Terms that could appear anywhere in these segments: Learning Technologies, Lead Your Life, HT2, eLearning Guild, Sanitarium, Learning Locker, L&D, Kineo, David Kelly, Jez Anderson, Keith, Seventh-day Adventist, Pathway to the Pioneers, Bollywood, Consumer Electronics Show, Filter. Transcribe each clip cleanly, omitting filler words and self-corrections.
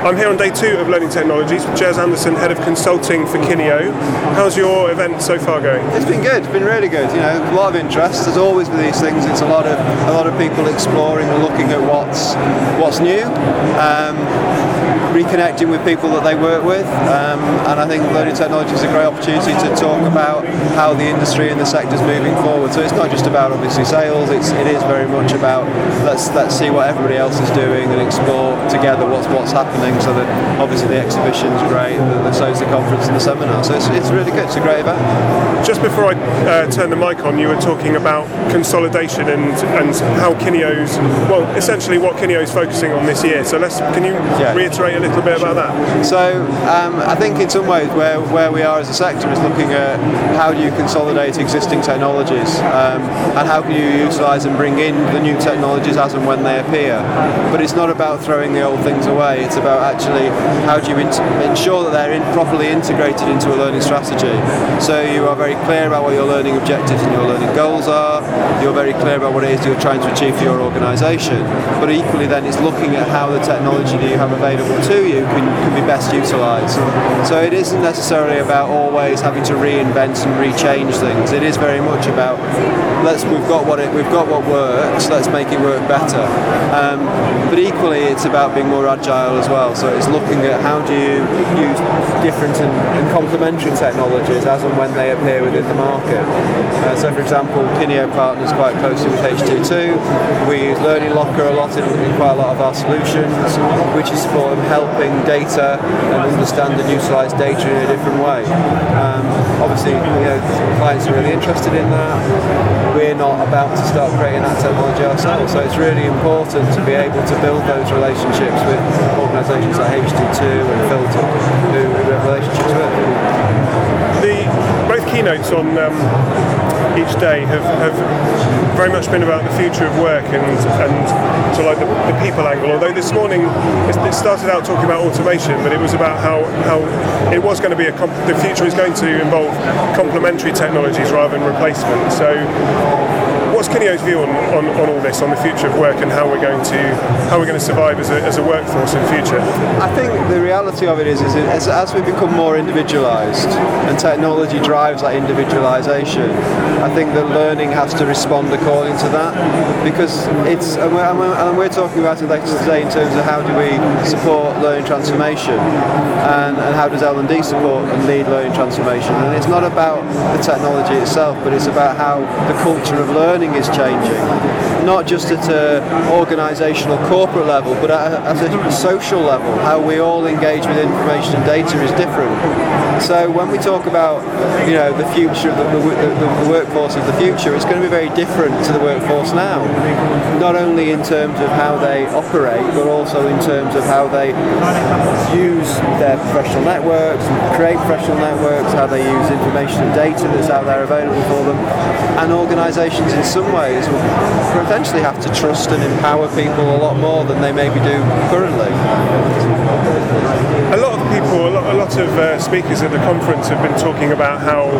I'm here on day two of Learning Technologies with Jez Anderson, Head of Consulting for Kineo. How's your event so far going? It's been good, it's been really good. You know, a lot of interest. As always with these things, it's a lot of people exploring and looking at what's new. Reconnecting with people that they work with, and I think learning technology is a great opportunity to talk about how the industry and the sector is moving forward. So it's not just about obviously sales; it is very much about let's see what everybody else is doing and explore together what's happening. So that obviously the exhibition's great, and so is the conference and the seminar. So it's really good. It's a great event. Just before I turn the mic on, you were talking about consolidation and how Kineo's essentially what Kineo's focusing on this year. So can you reiterate a little bit about that? So I think in some ways where we are as a sector is looking at how do you consolidate existing technologies and how can you utilise and bring in the new technologies as and when they appear. But it's not about throwing the old things away, it's about actually how do you ensure that they're properly integrated into a learning strategy. So you are very clear about what your learning objectives and your learning goals are, you're very clear about what it is you're trying to achieve for your organisation, but equally then it's looking at how the technology that you have available to you can be best utilised. So it isn't necessarily about always having to reinvent and rechange things. It is very much about we've got what works. Let's make it work better. But equally, it's about being more agile as well. So it's looking at how do you use different and complementary technologies as and when they appear within the market. So for example, Kineo partners quite closely with HT2. We use Learning Locker a lot in quite a lot of our solutions, which is for helping data and understand and utilise data in a different way. Obviously, clients are really interested in that. We're not about to start creating that technology ourselves, so it's really important to be able to build those relationships with organisations like HT2 and Filter, who we have relationships with. Both keynotes on each day have very much been about the future of work and so like the people angle. Although this morning it started out talking about automation, but it was about how it was going to be the future is going to involve complementary technologies rather than replacement. So what's Kineo's view on all this, on the future of work and how we're going to survive as a workforce in the future? I think the reality of it is as we become more individualised and technology drives that individualisation, I think that learning has to respond according to that, because we're talking about it later today in terms of how do we support learning transformation and how does L&D support and lead learning transformation. And it's not about the technology itself, but it's about how the culture of learning is changing, not just at an organisational corporate level, but at a social level. How we all engage with information and data is different. So when we talk about the future, the workforce of the future, it's going to be very different to the workforce now. Not only in terms of how they operate, but also in terms of how they use their professional networks, create professional networks, how they use information and data that's out there available for them, and organisations in some ways will potentially have to trust and empower people a lot more than they maybe do currently. A lot of speakers at the conference have been talking about how,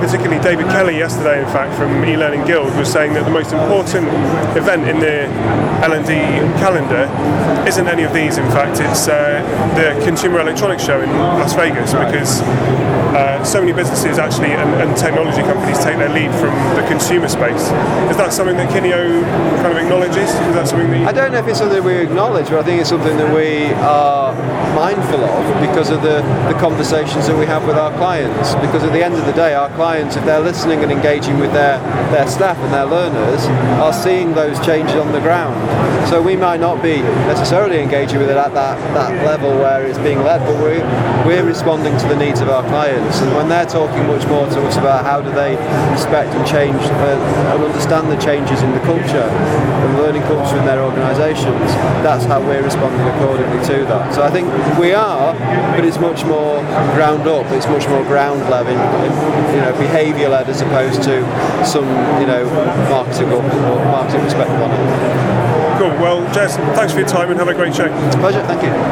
particularly David Kelly yesterday, in fact, from eLearning Guild, was saying that the most important event in the L&D calendar isn't any of these, in fact, it's the Consumer Electronics Show in Las Vegas, because so many businesses actually and technology companies take their lead from the consumer space. Is that something that Kineo kind of acknowledges? Is that something that I don't know if it's something we acknowledge, but I think it's something that we are mindful of because of the conversations that we have with our clients. Because at the end of the day, our clients, if they're listening and engaging with their staff and their learners, are seeing those changes on the ground. So we might not be necessarily engaging with it at that level where it's being led, but we're responding to the needs of our clients. And when they're talking much more to us about how do they respect and change and understand the changes in the culture, the learning culture in their organisations, that's how we're responding accordingly to that. So I think we are, but it's much more ground up, it's much more ground level, behaviour led as opposed to some marketing or marketing perspective on it. Cool, well Jez, thanks for your time and have a great show. It's a pleasure, thank you.